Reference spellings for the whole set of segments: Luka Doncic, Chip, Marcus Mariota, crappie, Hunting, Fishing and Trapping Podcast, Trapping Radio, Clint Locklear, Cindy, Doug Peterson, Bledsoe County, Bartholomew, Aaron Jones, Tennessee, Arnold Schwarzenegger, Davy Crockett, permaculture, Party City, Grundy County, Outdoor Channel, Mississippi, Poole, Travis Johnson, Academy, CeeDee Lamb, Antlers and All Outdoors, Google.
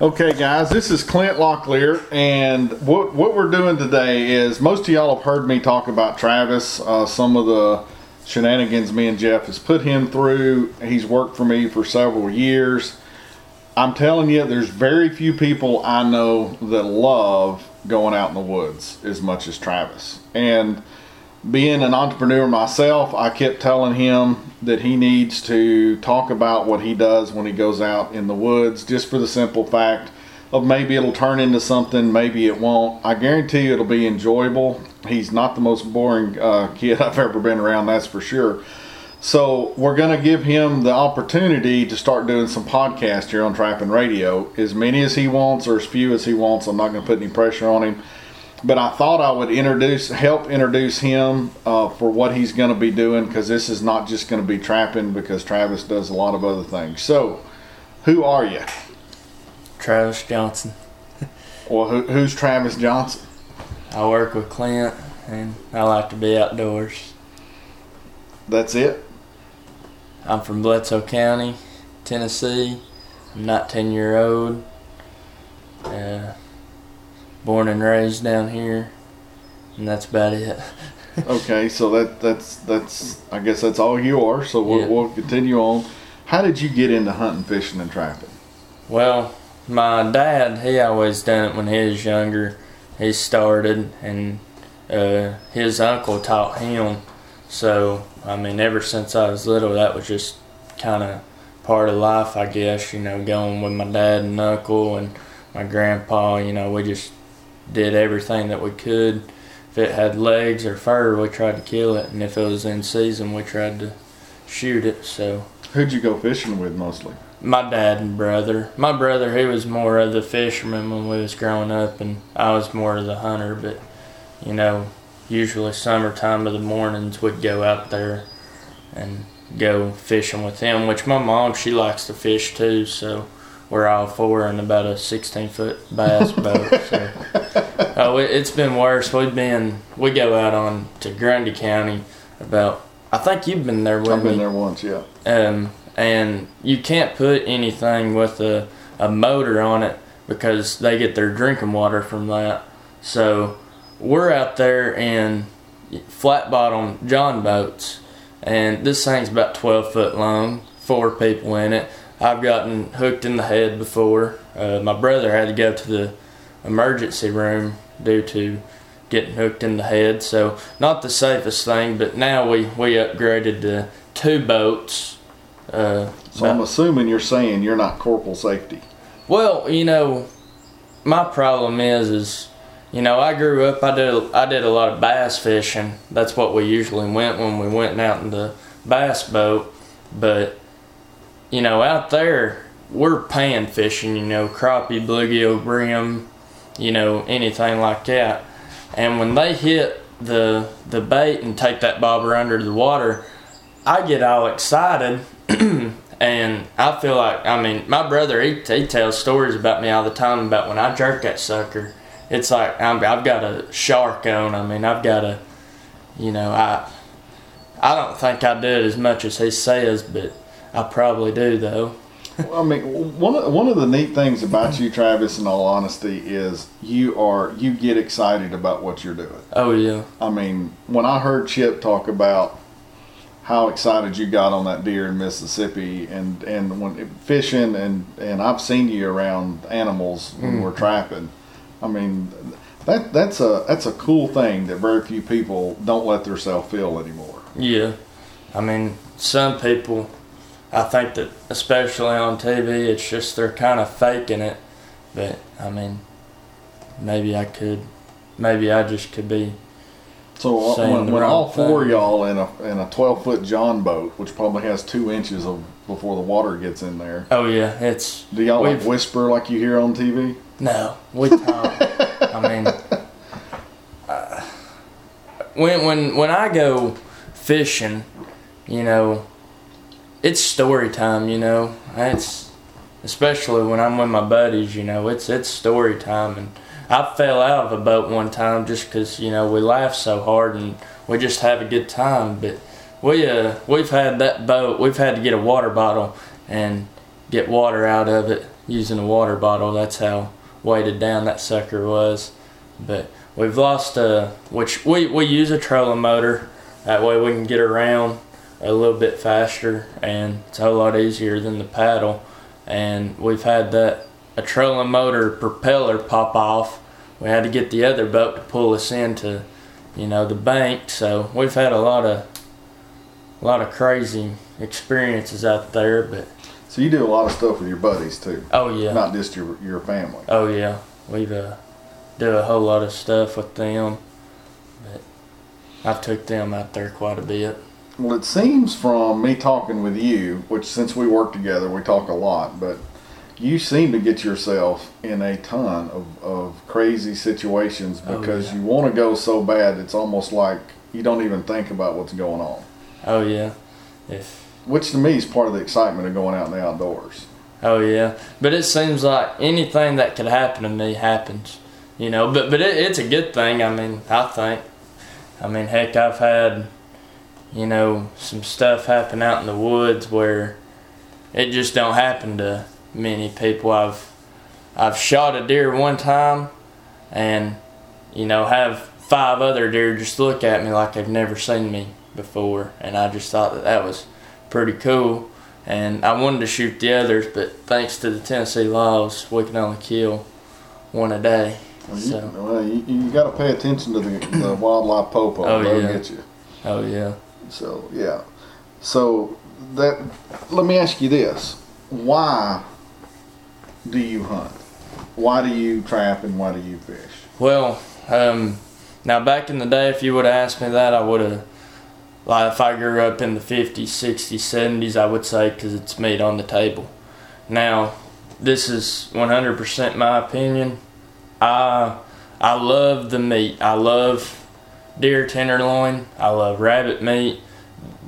Okay guys, this is Clint Locklear, and what we're doing today is, most of y'all have heard me talk about Travis, some of the shenanigans me and Jeff has put him through. He's worked for me for several years. I'm telling you, there's very few people I know that love going out in the woods as much as Travis. And being an entrepreneur myself, I kept telling him that he needs to talk about what he does when he goes out in the woods, just for the simple fact of maybe it'll turn into something, maybe it won't. I guarantee you it'll be enjoyable. He's not the most boring kid I've ever been around, that's for sure. So we're going to give him the opportunity to start doing some podcasts here on Trapping Radio, as many as he wants or as few as he wants. I'm not going to put any pressure on him, but I thought I would help introduce him for what he's going to be doing, because this is not just going to be trapping, because Travis does a lot of other things. So who are you? Travis Johnson. Well, who's Travis Johnson? I work with Clint, and I like to be outdoors. That's it? I'm from Bledsoe County, Tennessee. I'm 19-year-old, born and raised down here, and that's about it. Okay, so that's I guess that's all you are. So we'll continue on. How did you get into hunting, fishing, and trapping? Well, my dad, he always done it when he was younger. He started, and his uncle taught him. So, I mean, ever since I was little, that was just kind of part of life, I guess, you know, going with my dad and uncle and my grandpa. You know, we just did everything that we could. If it had legs or fur, we tried to kill it, and if it was in season, we tried to shoot it. So, who'd you go fishing with mostly? My dad and brother. My brother, he was more of the fisherman when we was growing up, and I was more of the hunter. But, you know, usually summertime of the mornings we'd go out there and go fishing with him, which my mom, she likes to fish too, so we're all four in about a 16-foot bass boat. So it's been worse. We go out on to Grundy County about, I think you've been there with me. I've been there once, yeah. And you can't put anything with a motor on it, because they get their drinking water from that. So we're out there in flat bottom John boats, and this thing's about 12 foot long, 4 people in it. I've gotten hooked in the head before. My brother had to go to the emergency room due to getting hooked in the head, so not the safest thing. But now we upgraded to 2 boats. So I'm assuming you're saying you're not corporal safety. Well, you know, my problem is you know, I grew up, I did a lot of bass fishing. That's what we usually went when we went out in the bass boat. But, you know, out there, we're pan fishing, you know, crappie, bluegill, bream, you know, anything like that. And when they hit the bait and take that bobber under the water, I get all excited. And I feel like, I mean, my brother, he tells stories about me all the time about when I jerk that sucker. It's like I've got a shark on. I mean, I've got a, you know, I don't think I do it as much as he says, but I probably do, though. Well, I mean, one of the neat things about you, Travis, in all honesty, is you get excited about what you're doing. Oh, yeah. I mean, when I heard Chip talk about how excited you got on that deer in Mississippi and when fishing, and I've seen you around animals when we're trapping. I mean, that's a cool thing that very few people don't let themselves feel anymore. Yeah. I mean, some people, I think that especially on TV, it's just they're kind of faking it. But, I mean, maybe I just could be. So when all four of y'all in a 12-foot John boat, which probably has 2 inches of before the water gets in there. Oh yeah, it's. Do y'all like whisper like you hear on TV? No, we talk. I mean, when I go fishing, you know, it's story time. You know, it's especially when I'm with my buddies. You know, it's story time. And I fell out of a boat one time just because, you know, we laugh so hard and we just have a good time. But we've had that boat. We've had to get a water bottle and get water out of it using a water bottle. That's how weighted down that sucker was. But we've lost which we use a trolling motor. That way we can get around a little bit faster, and it's a whole lot easier than the paddle. And we've had a trolling motor propeller pop off. We had to get the other boat to pull us into, the bank. So we've had a lot of crazy experiences out there. But so you do a lot of stuff with your buddies too. Oh yeah. Not just your family. Oh yeah, we've do a whole lot of stuff with them. But I've took them out there quite a bit. Well, it seems from me talking with you, which since we work together, we talk a lot, but you seem to get yourself in a ton of crazy situations because you want to go so bad it's almost like you don't even think about what's going on. Oh, yeah. Which to me is part of the excitement of going out in the outdoors. Oh, yeah. But it seems like anything that could happen to me happens, But it's a good thing, I think. Heck, I've had, some stuff happen out in the woods where it just don't happen to many people. I've shot a deer one time and, have five other deer just look at me like they've never seen me before. And I just thought that was pretty cool. And I wanted to shoot the others, but thanks to the Tennessee laws, we can only kill one a day. Well, you got to pay attention to the wildlife popo. They'll get you. Oh, yeah. So, yeah. So, let me ask you this. Why do you hunt? Why do you trap and why do you fish? Well, now back in the day, if you would have asked me that, I would have, if I grew up in the 50s, 60s, 70s, I would say because it's meat on the table. Now, this is 100% my opinion. I love the meat. I love deer tenderloin, I love rabbit meat,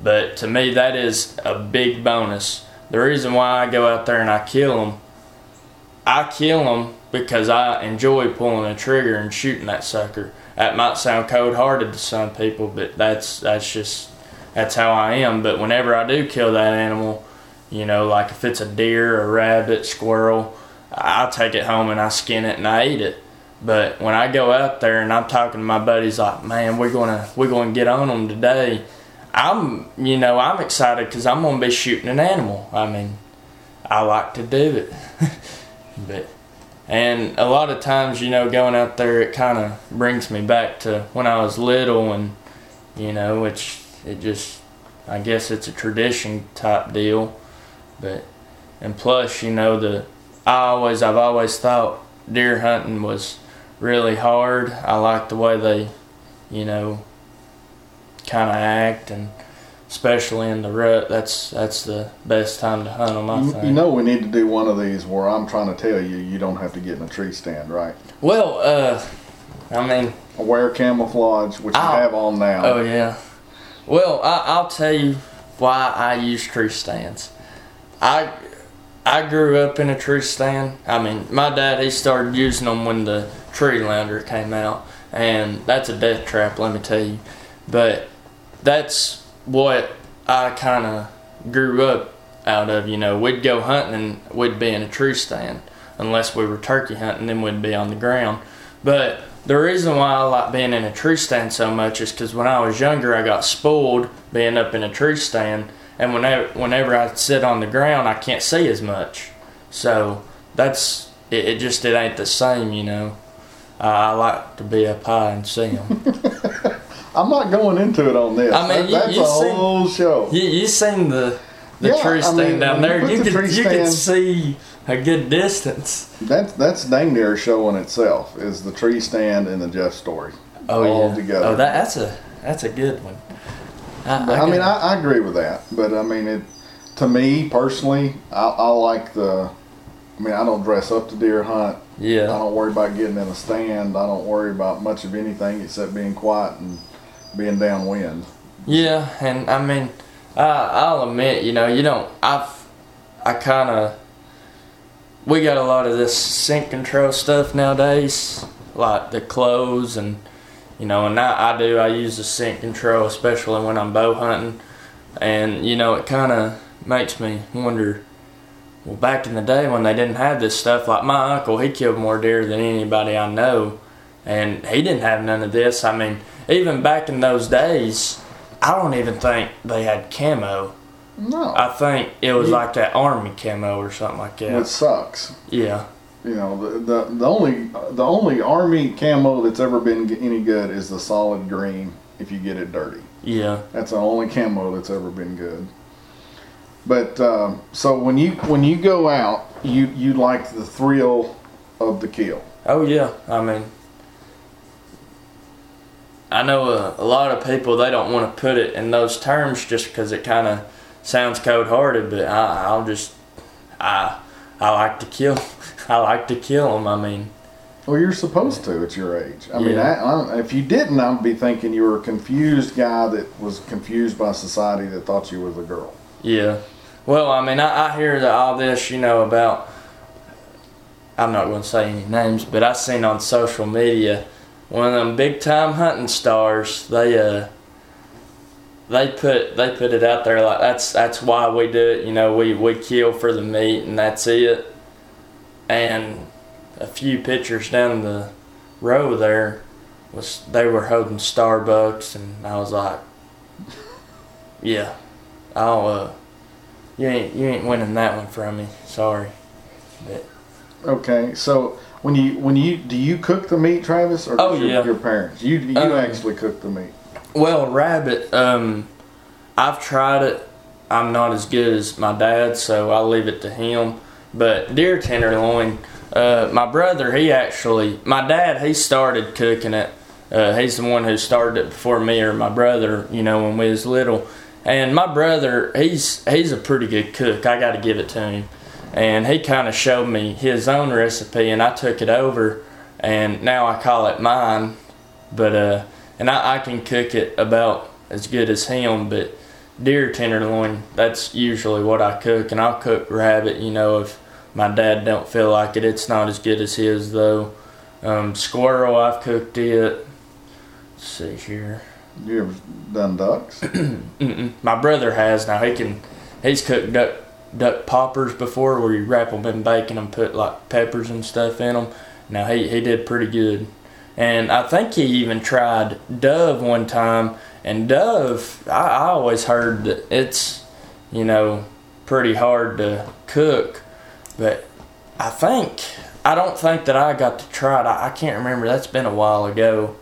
but to me that is a big bonus. The reason why I go out there and I kill them because I enjoy pulling a trigger and shooting that sucker. That might sound cold-hearted to some people, but that's how I am. But whenever I do kill that animal, like if it's a deer, a rabbit, squirrel, I take it home and I skin it and I eat it. But when I go out there and I'm talking to my buddies like, man, we're gonna get on them today, I'm excited because I'm gonna be shooting an animal. I like to do it. And a lot of times, going out there, it kind of brings me back to when I was little, and I guess it's a tradition type deal. But and plus, I've always thought deer hunting was really hard. I like the way they, kind of act, and especially in the rut, that's the best time to hunt them, I think. We need to do one of these where I'm trying to tell you, you don't have to get in a tree stand, right? Well, wear camouflage, which you have on now. Oh, yeah. Well, I'll tell you why I use tree stands. I grew up in a tree stand. My dad, he started using them when the tree lounger came out, and that's a death trap, let me tell you. But that's what I kind of grew up out of. We'd go hunting and we'd be in a tree stand, unless we were turkey hunting, then we'd be on the ground. But the reason why I like being in a tree stand so much is because when I was younger, I got spoiled being up in a tree stand. And whenever I sit on the ground, I can't see as much. So that's it. It ain't the same, I like to be up high and see them. I'm not going into it on this. That's a whole show. You seen the tree stand down there? You can see a good distance. That's dang near a show in itself. Is the tree stand and the Jeff story all together? Oh, that's a good one. I agree with that, but to me personally, I like the. I don't dress up to deer hunt. Yeah. I don't worry about getting in a stand. I don't worry about much of anything except being quiet and being downwind. Yeah, and I'll admit, we got a lot of this scent control stuff nowadays, like the clothes and. I use the scent control, especially when I'm bow hunting. And, it kind of makes me wonder, Well, back in the day when they didn't have this stuff, like my uncle, he killed more deer than anybody I know, and he didn't have none of this. I mean, even back in those days, I don't even think they had camo. No. I think it was like that army camo or something like that. Which sucks. Yeah. You know, the only army camo that's ever been any good is the solid green if you get it dirty. Yeah. That's the only camo that's ever been good. But so when you go out, you like the thrill of the kill. Oh yeah. I mean, I know a lot of people, they don't want to put it in those terms just because it kind of sounds cold-hearted, but I like to kill. I like to kill them. I mean, well, you're supposed to at your age. I mean, if you didn't, I'd be thinking you were a confused guy that was confused by society that thought you was a girl. Yeah. Well, I mean, I hear all this, you know, about, I'm not going to say any names, but I seen on social media one of them big-time hunting stars, they put it out there like that's why we do it, you know, we kill for the meat and that's it. And a few pictures down the row there they were holding Starbucks, and I was like, yeah, you ain't winning that one from me, sorry. But, okay, so when you do you cook the meat, Travis, or your parents? You actually cook the meat. Well, rabbit, I've tried it. I'm not as good as my dad, so I leave it to him. But deer tenderloin, my brother, my dad started cooking it. He's the one who started it before me or my brother, you know, when we was little. And my brother, he's a pretty good cook. I got to give it to him. And he kind of showed me his own recipe, and I took it over, and now I call it mine. But and I can cook it about as good as him. But deer tenderloin, that's usually what I cook, and I'll cook rabbit. You know, if my dad don't feel like it, it's not as good as his though. Squirrel, I've cooked it. Let's see here. You ever done ducks? My brother has. Now he's cooked duck poppers before, where you wrap them in bacon and put like peppers and stuff in them. Now he did pretty good, and I think he even tried dove one time. And dove, I always heard that it's, you know, pretty hard to cook, but I don't think that I got to try it. I can't remember, that's been a while ago,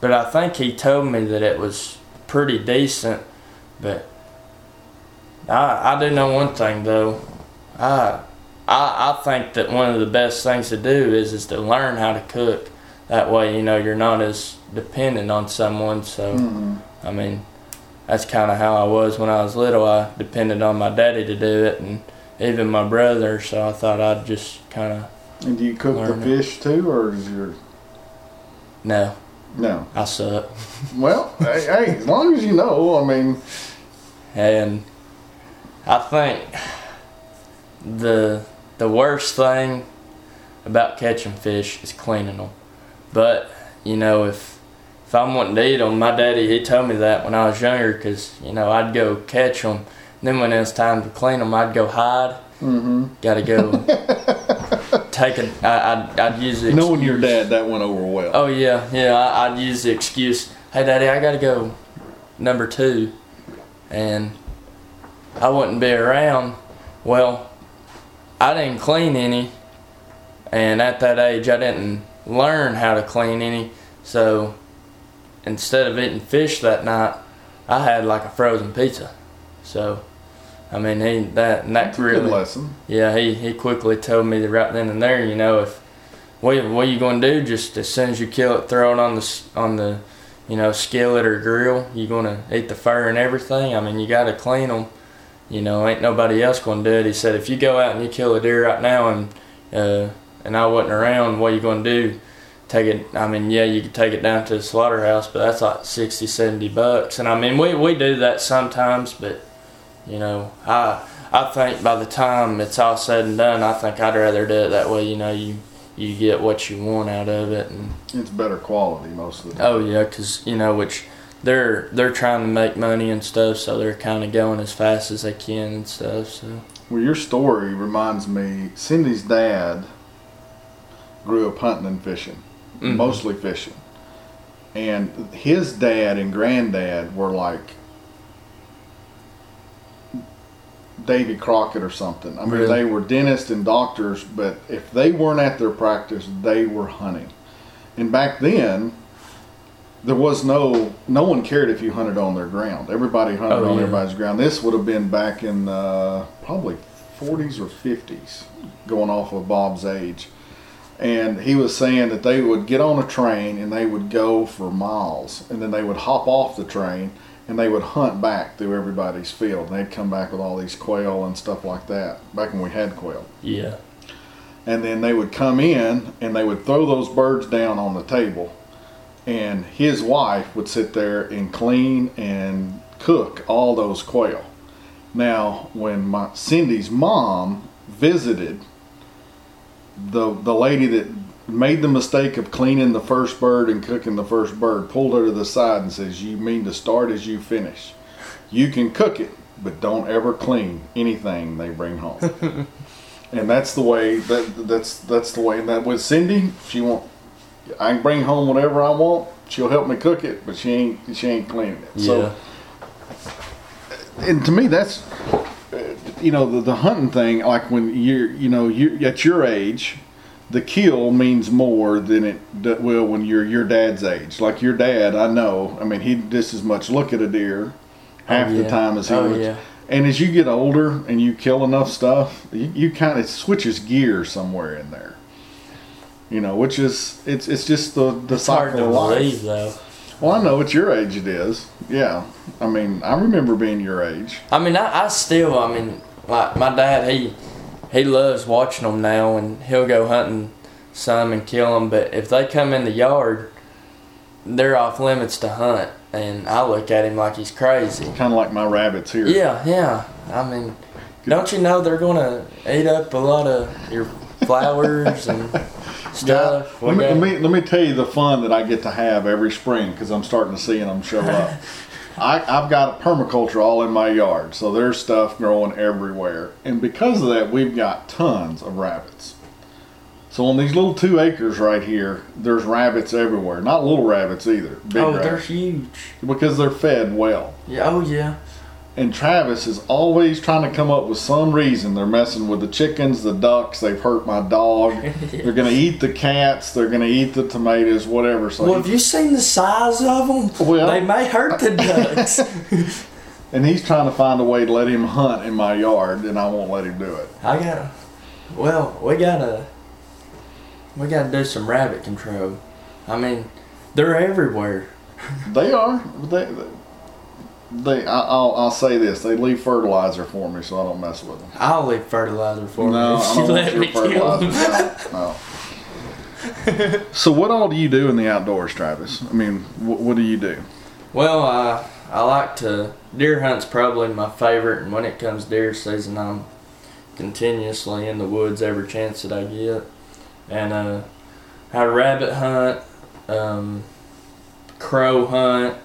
but I think he told me that it was pretty decent. But I do know one thing though. I think that one of the best things to do is to learn how to cook. That way, you know, you're not as dependent on someone. So, I mean, that's kind of how I was when I was little. I depended on my daddy to do it, and even my brother. So I thought I'd just kind of. And do you cook the fish too, or is your? No. I suck. Well, hey, as long as you know, I mean. And I think the worst thing about catching fish is cleaning them. But, you know, if I wanted to eat them, my daddy, he told me that when I was younger because, you know, I'd go catch them. And then when it was time to clean them, I'd go hide. Mm-hmm. Got to go take it. I'd use the excuse. Knowing your dad, that went over well. Oh, yeah. Yeah, I'd use the excuse, hey, Daddy, I got to go number two. And I wouldn't be around. Well, I didn't clean any. And at that age, I didn't learn how to clean any, so instead of eating fish that night, I had like a frozen pizza. So, I mean, that's really a good lesson. Yeah, he quickly told me that right then and there. You know, if what you going to do? Just as soon as you kill it, throw it on the you know, skillet or grill. You going to eat the fur and everything. I mean, you got to clean them. You know, ain't nobody else going to do it. He said, if you go out and you kill a deer right now and I wasn't around, what are you going to do? Take it, I mean, yeah, you could take it down to the slaughterhouse, but that's like $60-$70. And I mean, we do that sometimes, but, you know, I think by the time it's all said and done, I think I'd rather do it that way. You know, you get what you want out of it. And it's better quality most of the time. Oh, yeah, because, you know, which they're trying to make money and stuff, so they're kind of going as fast as they can and stuff, so. Well, your story reminds me, Cindy's dad grew up hunting and fishing, mm-hmm. mostly fishing. And his dad and granddad were like Davy Crockett or something. I mean, really? They were dentists and doctors, but if they weren't at their practice, they were hunting. And back then, there was no one cared if you hunted on their ground. Everybody hunted on everybody's ground. This would have been back in probably 40s or 50s, going off of Bob's age. And he was saying that they would get on a train and they would go for miles. And then they would hop off the train and they would hunt back through everybody's field. And they'd come back with all these quail and stuff like that, back when we had quail. Yeah. And then they would come in and they would throw those birds down on the table. And his wife would sit there and clean and cook all those quail. Now, when Cindy's mom visited, the lady that made the mistake of cleaning the first bird and cooking the first bird pulled her to the side and says, "You mean to start as you finish. You can cook it, but don't ever clean anything they bring home." And that's the way. That's the way. That with Cindy, she won't. I can bring home whatever I want. She'll help me cook it, but she ain't cleaning it. Yeah. So, and to me, that's the hunting thing. Like when you're at your age, the kill means more than it will when you're your dad's age. Like your dad, I know. I mean, he'd just as much look at a deer half the time as he would. Yeah. And as you get older and you kill enough stuff, you kind of switches gear somewhere in there. Which is, it's just the cycle of life. Believe, though. Well, I know at your age it is. Yeah. I mean, I remember being your age. I mean, I still, like my dad, he loves watching them now, and he'll go hunting some and kill them. But if they come in the yard, they're off limits to hunt. And I look at him like he's crazy. It's kind of like my rabbits here. Yeah. I mean, don't you know they're going to eat up a lot of your flowers and... Yeah. Let me tell you the fun that I get to have every spring because I'm starting to see them show up. I've got permaculture all in my yard, so there's stuff growing everywhere. And because of that, we've got tons of rabbits. So on these little 2 acres right here, there's rabbits everywhere. Not little rabbits either. Big rabbits. They're huge. Because they're fed well. Yeah. Oh, yeah. And Travis is always trying to come up with some reason. They're messing with the chickens, the ducks. They've hurt my dog. Yes. They're going to eat the cats. They're going to eat the tomatoes, whatever. So have you seen the size of them? Well, they may hurt the ducks. And he's trying to find a way to let him hunt in my yard, and I won't let him do it. We got to do some rabbit control. I mean, they're everywhere. They are. I'll say this. They leave fertilizer for me, so I don't mess with them. I'll leave fertilizer for me. I don't let me fertilizer. No. So what all do you do in the outdoors, Travis? I mean, what do you do? Well, I like to... Deer hunt's probably my favorite, and when it comes deer season, I'm continuously in the woods every chance that I get. And I rabbit hunt, crow hunt,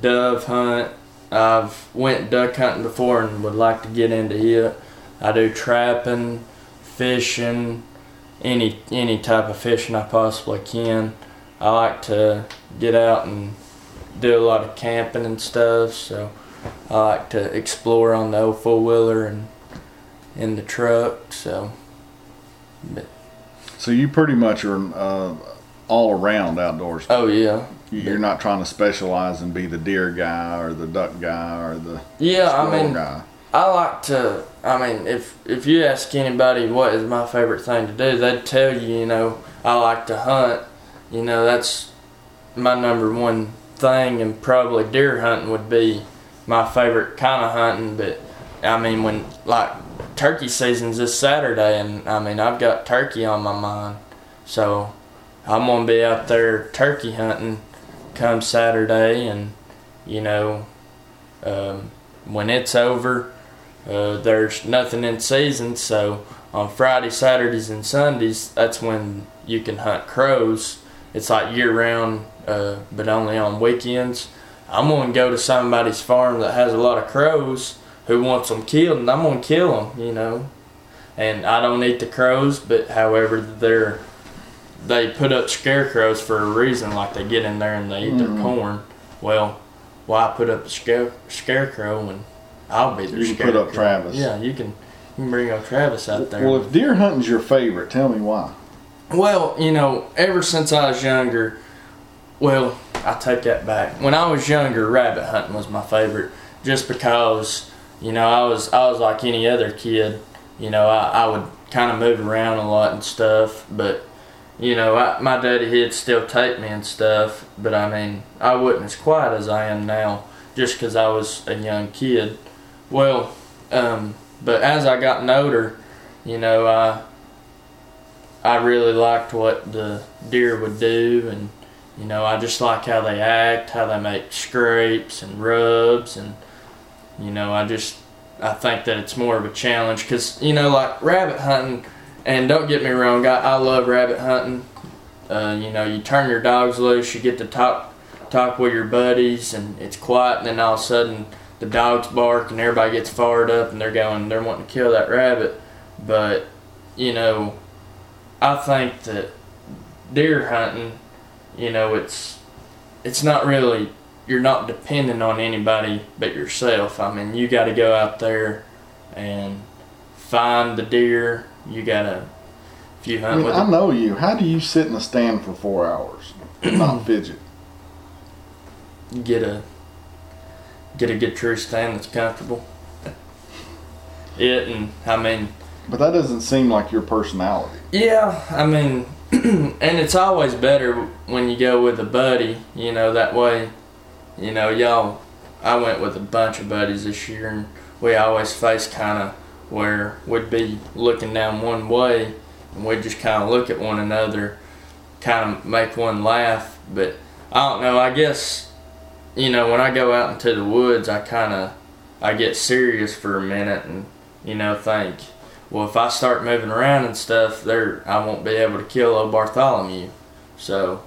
dove hunt. I've went duck hunting before and would like to get into it. I do trapping, fishing, any type of fishing I possibly can. I like to get out and do a lot of camping and stuff, so I like to explore on the old four-wheeler and in the truck. So you pretty much are all-around outdoors. Oh, yeah. You're not trying to specialize and be the deer guy or the duck guy or the squirrel guy. If you ask anybody what is my favorite thing to do, they'd tell you, I like to hunt. That's my number one thing, and probably deer hunting would be my favorite kind of hunting. But, when, like, turkey season's this Saturday, and, I've got turkey on my mind. So I'm going to be out there turkey hunting come Saturday, and when it's over, there's nothing in season, so on Friday, Saturdays, and Sundays, that's when you can hunt crows. It's like year-round, but only on weekends. I'm going to go to somebody's farm that has a lot of crows, who wants them killed, and I'm going to kill them, you know. And I don't eat the crows, but however, they put up scarecrows for a reason, like they get in there and they eat their corn. Well, why put up a scarecrow when I'll be their scarecrow? You can put up Travis. Yeah, you can bring up Travis out there. Well, if deer hunting's your favorite, tell me why. Well, you know, ever since I was younger, well, I take that back. When I was younger, rabbit hunting was my favorite, just because, you know, I was like any other kid. You know, I would kind of move around a lot and stuff, but, you know, my daddy, he'd still take me and stuff, but, I mean, I wasn't as quiet as I am now just because I was a young kid. Well, but as I got older, you know, I really liked what the deer would do, and, you know, I just like how they act, how they make scrapes and rubs, and, you know, I think that it's more of a challenge because, you know, like rabbit hunting, and don't get me wrong, I love rabbit hunting. You know, you turn your dogs loose, you get to talk with your buddies, and it's quiet, and then all of a sudden the dogs bark and everybody gets fired up and they're wanting to kill that rabbit. But, you know, I think that deer hunting, you know, it's not really... You're not dependent on anybody but yourself. I mean, you got to go out there and find the deer. You got to, if you hunt with them. I know you. How do you sit in a stand for 4 hours and not fidget? Get a good tree stand that's comfortable. But that doesn't seem like your personality. Yeah, I mean, and it's always better when you go with a buddy, you know, that way. You know, I went with a bunch of buddies this year, and we always faced kind of where we'd be looking down one way, and we'd just kind of look at one another, kind of make one laugh. But I don't know, I guess, you know, when I go out into the woods, I get serious for a minute and, you know, think, well, if I start moving around and stuff, I won't be able to kill old Bartholomew. So,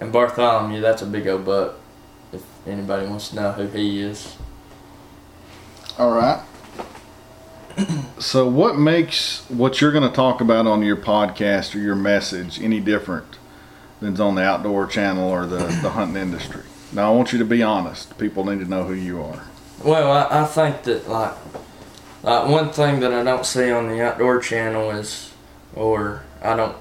and Bartholomew, that's a big old buck. Anybody wants to know who he is. All right. So what makes what you're going to talk about on your podcast or your message any different than on the Outdoor Channel or the hunting industry? Now, I want you to be honest. People need to know who you are. Well, I think that, like, one thing that I don't see on the Outdoor Channel is, or I don't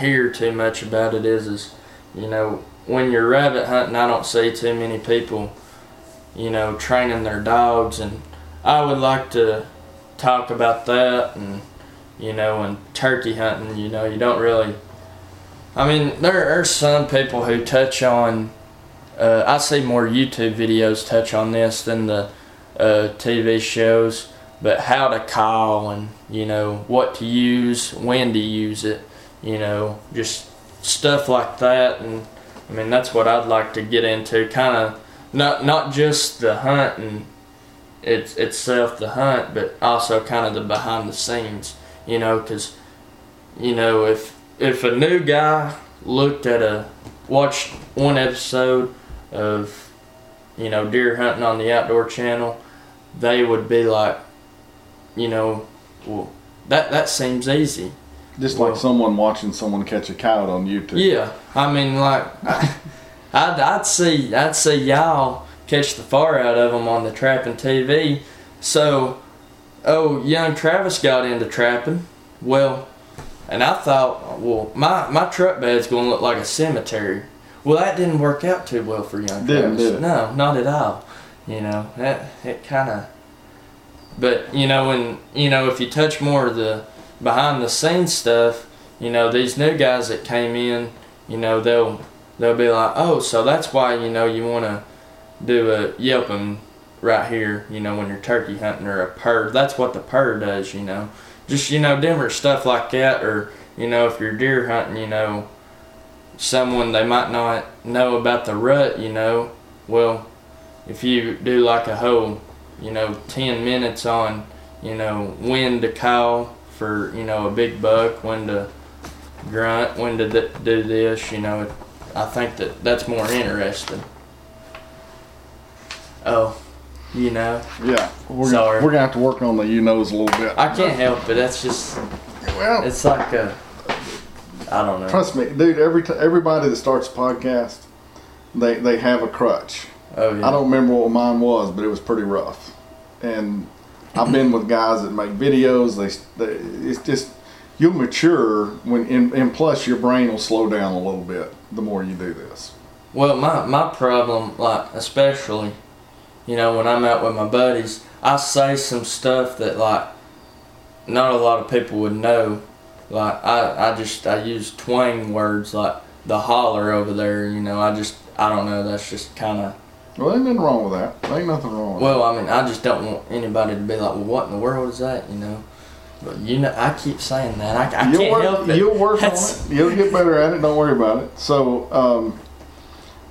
hear too much about it is, you know, when you're rabbit hunting, I don't see too many people, you know, training their dogs, and I would like to talk about that. And, you know, and turkey hunting, you know, you don't really, I mean, there are some people who touch on, I see more YouTube videos touch on this than the TV shows, but how to call and, you know, what to use, when to use it, you know, just stuff like that. And I mean, that's what I'd like to get into, kind of not just the hunt and itself, the hunt, but also kind of the behind the scenes, you know, because, you know, if a new guy watched one episode of, you know, deer hunting on the Outdoor Channel, they would be like, you know, well, that seems easy. Just like someone watching someone catch a coyote on YouTube. Yeah, I mean, like, I'd see y'all catch the far out of them on the trapping TV. So, young Travis got into trapping. Well, and I thought, well, my truck bed's going to look like a cemetery. Well, that didn't work out too well for young Travis. Did it? No, not at all. You know, it kind of. But, you know, and, you know, if you touch more of the behind the scenes stuff, you know, these new guys that came in, you know, they'll be like, oh, so that's why, you know, you want to do a yelping right here, you know, when you're turkey hunting, or a purr. That's what the purr does, you know, just, you know, different stuff like that. Or, you know, if you're deer hunting, you know, someone, they might not know about the rut, you know. Well, if you do like a whole, you know, 10 minutes on, you know, when to call for, you know, a big buck, when to grunt, when to do this, you know, I think that's more interesting. Oh, you know. Yeah, we're gonna have to work on the you knows a little bit. I can't help it. That's just it's like a, I don't know. Trust me, dude. Everybody that starts a podcast, they have a crutch. Oh yeah. I don't remember what mine was, but it was pretty rough. And I've been with guys that make videos. They it's just. You'll mature when, and plus your brain will slow down a little bit the more you do this. Well, my problem, like especially, you know, when I'm out with my buddies, I say some stuff that like not a lot of people would know. Like I use twang words like the holler over there. You know, I don't know. That's just kind of. Well, ain't nothing wrong with that. Ain't nothing wrong with that. Well, I mean, I just don't want anybody to be like, well, what in the world is that? You know. But you know, I keep saying that. I can't help it. You'll work on it. You'll get better at it. Don't worry about it. So,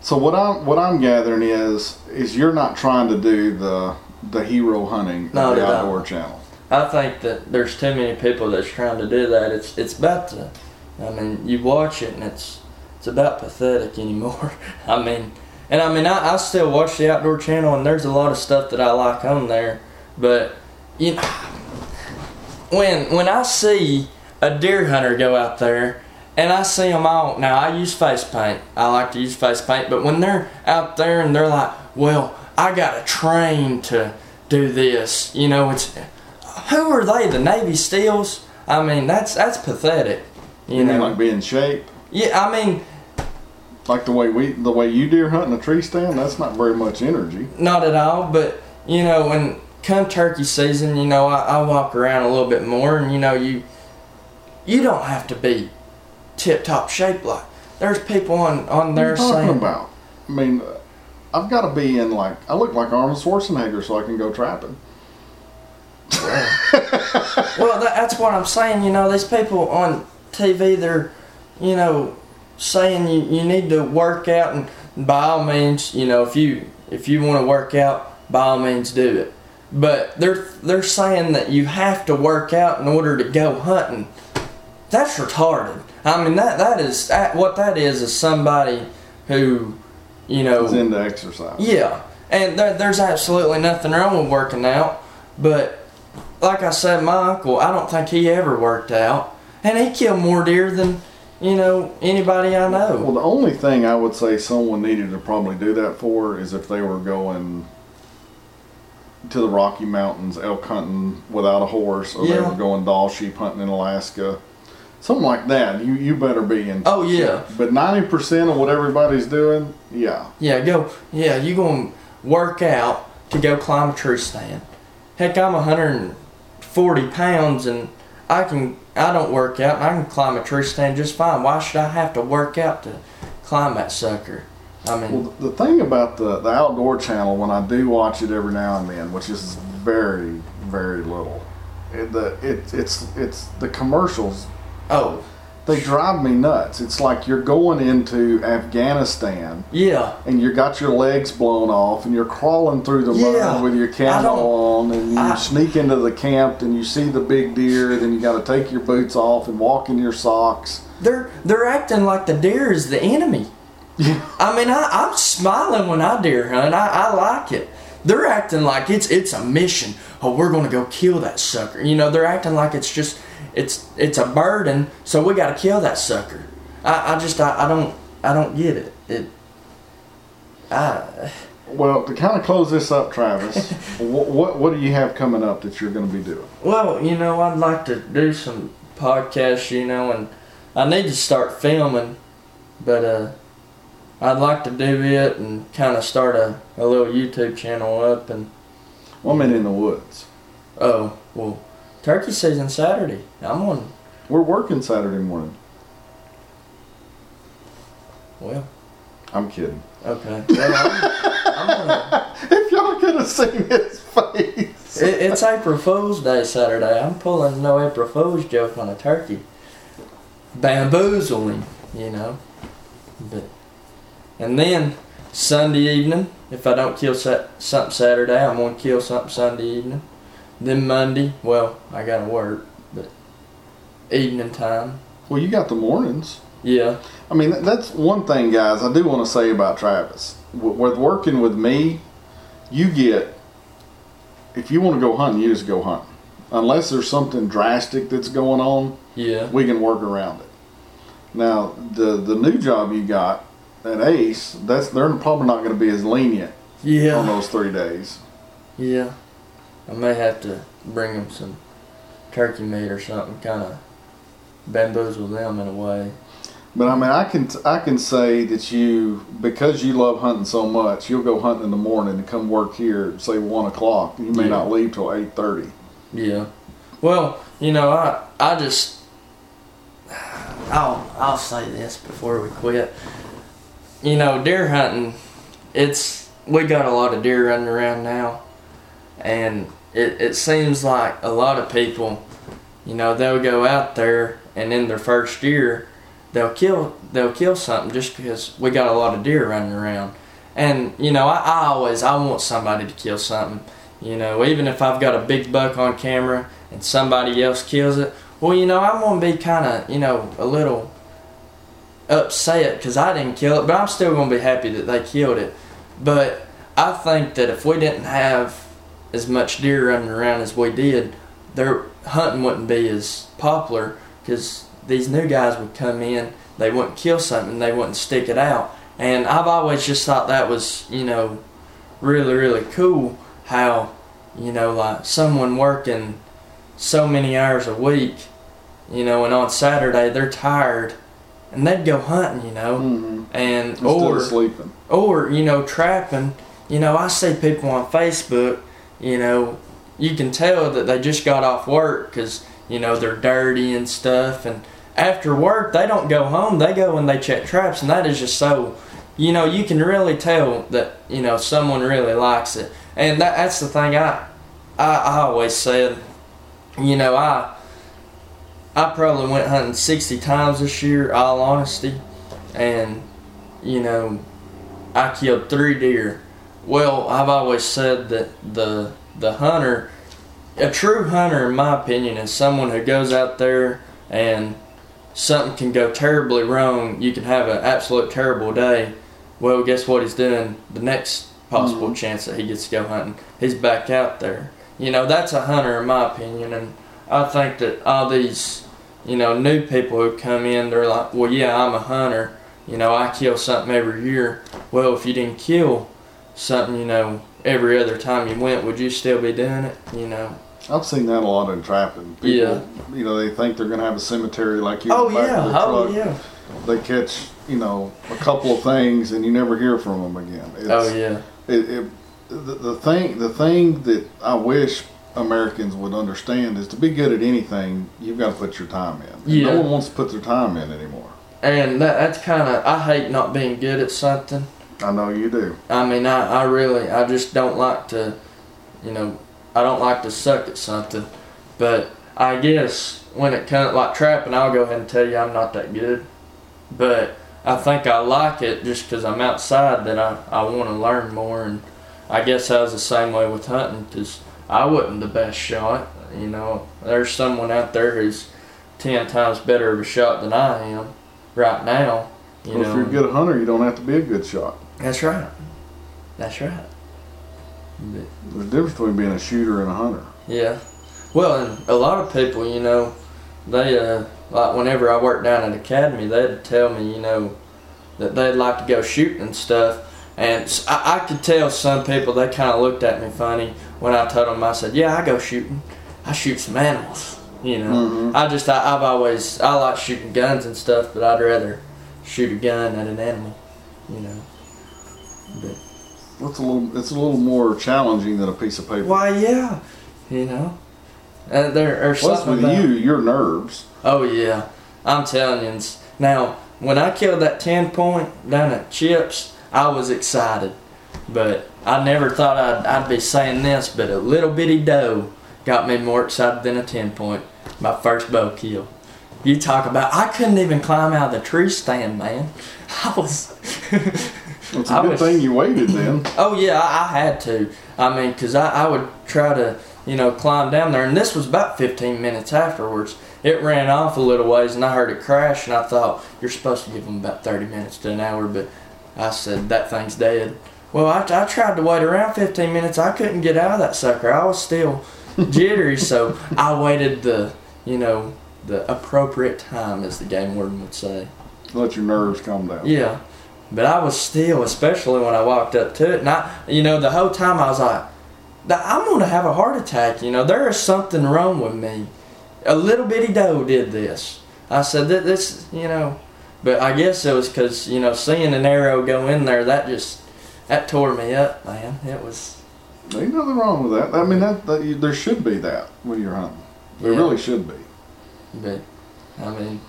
so what I'm gathering is you're not trying to do the hero hunting of the Outdoor Channel. I think that there's too many people that's trying to do that. It's about to. I mean, you watch it and it's about pathetic anymore. I still watch the Outdoor Channel and there's a lot of stuff that I like on there, but you know. When I see a deer hunter go out there, and I see them all, now I use face paint. I like to use face paint, but when they're out there and they're like, well, I got to train to do this, you know, it's, who are they, the Navy SEALs? I mean, that's pathetic. You mean like being in shape? Yeah, I mean. Like the way you deer hunt in a tree stand, that's not very much energy. Not at all, but, you know, when. Come turkey season, you know, I walk around a little bit more, and you know, you don't have to be tip-top shape like. There's people on there saying. What are you talking about? I mean, I've got to be in like I look like Arnold Schwarzenegger so I can go trapping. Yeah. Well, that's what I'm saying. You know, these people on TV, they're, you know, saying you need to work out, and by all means, you know, if you want to work out, by all means, do it. But they're saying that you have to work out in order to go hunting. That's retarded. I mean that is somebody who, you know, is into exercise. Yeah, and there's absolutely nothing wrong with working out. But like I said, my uncle, I don't think he ever worked out, and he killed more deer than you know anybody I know. Well, the only thing I would say someone needed to probably do that for is if they were going. To the Rocky Mountains elk hunting without a horse, or they were going doll sheep hunting in Alaska, something like that. You better be in. Oh yeah. But 90% of what everybody's doing, yeah. Yeah, go. Yeah, you gonna work out to go climb a tree stand. Heck, I'm 140 pounds and I don't work out and I can climb a tree stand just fine. Why should I have to work out to climb that sucker? I mean, well, the thing about the Outdoor Channel, when I do watch it every now and then, which is very, very little, it's the commercials. Oh, they drive me nuts. It's like you're going into Afghanistan. Yeah, and you got your legs blown off, and you're crawling through the mud with your camo on, and you sneak into the camp, and you see the big deer. Then you got to take your boots off and walk in your socks. They're acting like the deer is the enemy. Yeah. I mean, I'm smiling when I deer hunt. I like it. They're acting like it's a mission. Oh, we're gonna go kill that sucker. You know, they're acting like it's just it's a burden. So we gotta kill that sucker. I just don't get it. Well, to kind of close this up, Travis, what do you have coming up that you're gonna be doing? Well, you know, I'd like to do some podcasts. You know, and I need to start filming, but I'd like to do it and kind of start a little YouTube channel up. And well, I'm in the woods. Oh, well, turkey season Saturday. We're working Saturday morning. Well. I'm kidding. Okay. Well, if y'all could have seen his face. It's April Fool's Day Saturday. I'm pulling no April Fool's joke on a turkey. Bamboozling, you know. But. And then Sunday evening, if I don't kill something Saturday, I'm going to kill something Sunday evening. Then Monday, well, I got to work, but evening time. Well, you got the mornings. Yeah. I mean, that's one thing, guys, I do want to say about Travis. With working with me, you get if you want to go hunting, you just go hunting. Unless there's something drastic that's going on, yeah, we can work around it. Now, the new job you got at Ace, they're probably not going to be as lenient on those 3 days. Yeah. I may have to bring them some turkey meat or something, kind of bamboozle them in a way. But I mean, I can say that because you love hunting so much, you'll go hunting in the morning and come work here, say 1 o'clock. You may not leave till 8:30. Yeah. Well, you know, I'll say this before we quit. You know, deer hunting, we got a lot of deer running around now, and it seems like a lot of people, you know, they'll go out there and in their first year, they'll kill something just because we got a lot of deer running around. And, you know, I want somebody to kill something. You know, even if I've got a big buck on camera and somebody else kills it, well, you know, I'm going to be kind of, you know, a little upset because I didn't kill it, but I'm still going to be happy that they killed it. But I think that if we didn't have as much deer running around as we did, their hunting wouldn't be as popular because these new guys would come in, they wouldn't kill something, they wouldn't stick it out. And I've always just thought that was, you know, really, really cool how, you know, like someone working so many hours a week, you know, and on Saturday they're tired and they'd go hunting, you know, and instead or sleeping or, you know, trapping. You know, I see people on Facebook, you know, you can tell that they just got off work because, you know, they're dirty and stuff, and after work they don't go home, they go and they check traps. And that is just so, you know, you can really tell that, you know, someone really likes it. And that's the thing I always said, you know, I probably went hunting 60 times this year, all honesty, and, you know, I killed 3 deer. Well, I've always said that the hunter, a true hunter in my opinion, is someone who goes out there and something can go terribly wrong. You can have an absolute terrible day. Well, guess what he's doing the next possible chance that he gets to go hunting? He's back out there. You know, that's a hunter in my opinion. And I think that all these, you know, new people who come in, they're like, well, yeah, I'm a hunter. You know, I kill something every year. Well, if you didn't kill something, you know, every other time you went, would you still be doing it? You know, I've seen that a lot in trapping. People, you know, they think they're going to have a cemetery like you. Oh, in the back of the truck. They catch, you know, a couple of things and you never hear from them again. The thing that I wish Americans would understand is to be good at anything, you've got to put your time in. Yeah. No one wants to put their time in anymore. And that's kind of, I hate not being good at something. I know you do. I mean, I just don't like to, you know, I don't like to suck at something. But I guess when it comes, like trapping, I'll go ahead and tell you I'm not that good. But I think I like it just because I'm outside, that I want to learn more. And I guess I was the same way with hunting, because I wasn't the best shot. You know, there's someone out there who's 10 times better of a shot than I am right now. You know, if you're a good hunter, you don't have to be a good shot. That's right. That's right. But there's a difference between being a shooter and a hunter. Yeah. Well, and a lot of people, you know, they, like whenever I worked down at Academy, they'd tell me, you know, that they'd like to go shooting and stuff. And I could tell some people, they kind of looked at me funny when I told them, I said, yeah, I go shooting. I shoot some animals, you know. Mm-hmm. I like shooting guns and stuff, but I'd rather shoot a gun at an animal, you know. But it's a little more challenging than a piece of paper. Why, yeah, you know. What's with you, your nerves? Oh, yeah. I'm telling you. Now, when I killed that 10-point down at Chip's, I was excited. But I never thought I'd be saying this, but a little bitty doe got me more excited than a 10-point. My first bow kill. You talk about, I couldn't even climb out of the tree stand, man. It's a good thing you waited then. Oh, yeah, I had to. I mean, because I would try to, you know, climb down there. And this was about 15 minutes afterwards. It ran off a little ways, and I heard it crash, and I thought, you're supposed to give them about 30 minutes to an hour, but I said, that thing's dead. Well, I tried to wait around 15 minutes. I couldn't get out of that sucker. I was still jittery, so I waited the appropriate time, as the game warden would say. Let your nerves calm down. Yeah. But I was still, especially when I walked up to it. And I the whole time I was like, I'm going to have a heart attack. There is something wrong with me. A little bitty doe did this. I said, this. But I guess it was because, seeing an arrow go in there, that tore me up, man. It was... Ain't nothing wrong with that. I mean, there should be that when you're hunting. There really should be. But, I mean...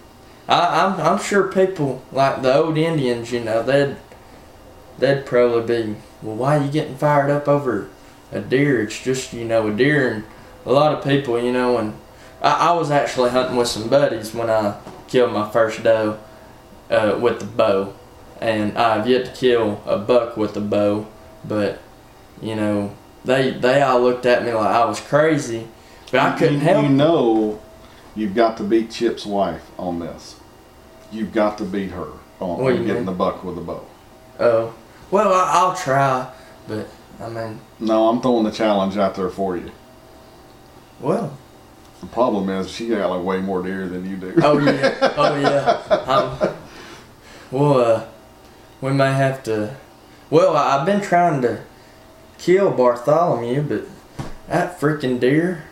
I'm sure people like the old Indians, they'd probably be, well, why are you getting fired up over a deer? It's just, a deer. And a lot of people, and I was actually hunting with some buddies when I killed my first doe with the bow. And I've yet to kill a buck with the bow, but, they all looked at me like I was crazy, but I couldn't help it. You've got to beat Chip's wife on this. You've got to beat her on getting the buck with a bow. Oh. Well, I'll try, but, I mean... No, I'm throwing the challenge out there for you. Well... The problem is, she got like way more deer than you do. Oh, yeah. Oh, yeah. We may have to... Well, I've been trying to kill Bartholomew, but that freaking deer...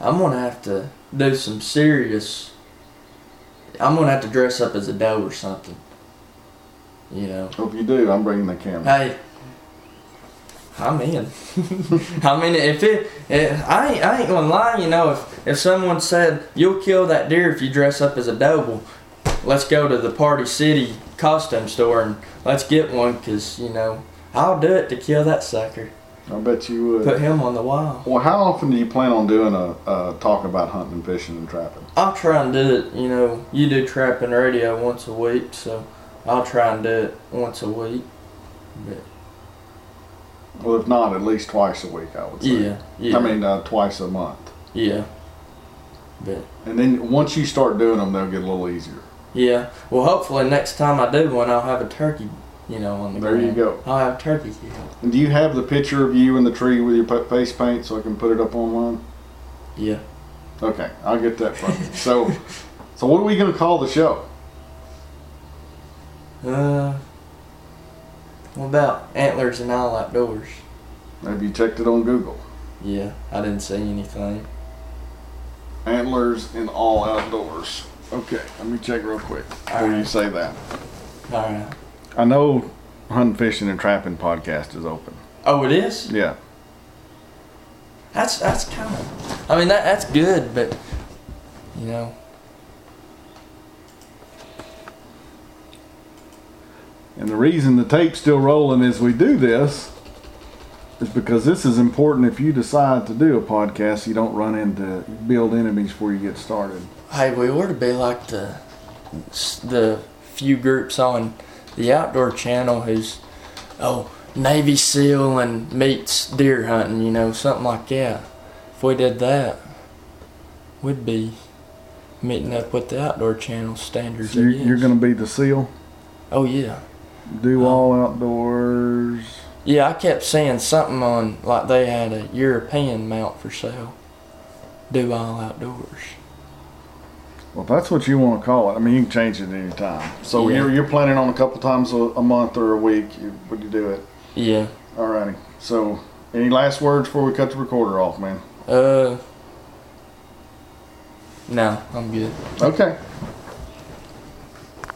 I'm going to have to do some serious... I'm going to have to dress up as a doe or something. If you do, I'm bringing the camera. Hey, I'm in. I mean, I ain't going to lie, if someone said, you'll kill that deer if you dress up as a doe, let's go to the Party City costume store and let's get one, because, I'll do it to kill that sucker. I bet you would. Put him on the wild. Well, how often do you plan on doing a talk about hunting and fishing and trapping? I'll try and do it. You do Trapping Radio once a week, so I'll try and do it once a week. But, well, if not, at least twice a week, I would say. Yeah. I mean, twice a month. Yeah. But, and then once you start doing them, they'll get a little easier. Yeah. Well, hopefully next time I do one, I'll have a turkey. On the there ground. You go. I'll have turkey here. And do you have the picture of you in the tree with your face paint so I can put it up online? Yeah. Okay, I'll get that from you. So what are we going to call the show? What about Antlers and All Outdoors? Have you checked it on Google? Yeah, I didn't see anything. Antlers and All Outdoors. Okay, let me check real quick before you say that. All right. I know Hunting, Fishing, and Trapping Podcast is open. Oh, it is? Yeah. That's kind of... I mean, that's good, but, And the reason the tape's still rolling as we do this is because this is important. If you decide to do a podcast, you don't build enemies before you get started. Hey, we ought to be like the few groups on... The Outdoor Channel who's, Navy SEAL and meets deer hunting, something like that. If we did that, we'd be meeting up with the Outdoor Channel standards. So you're going to be the SEAL? Oh, yeah. Do all outdoors? Yeah, I kept seeing something on, like they had a European mount for sale. Do all outdoors. Well, if that's what you want to call it. I mean, you can change it at any time. So you're planning on a couple times a month or a week when you do it. Yeah. All righty. So, any last words before we cut the recorder off, man? No, I'm good. Okay.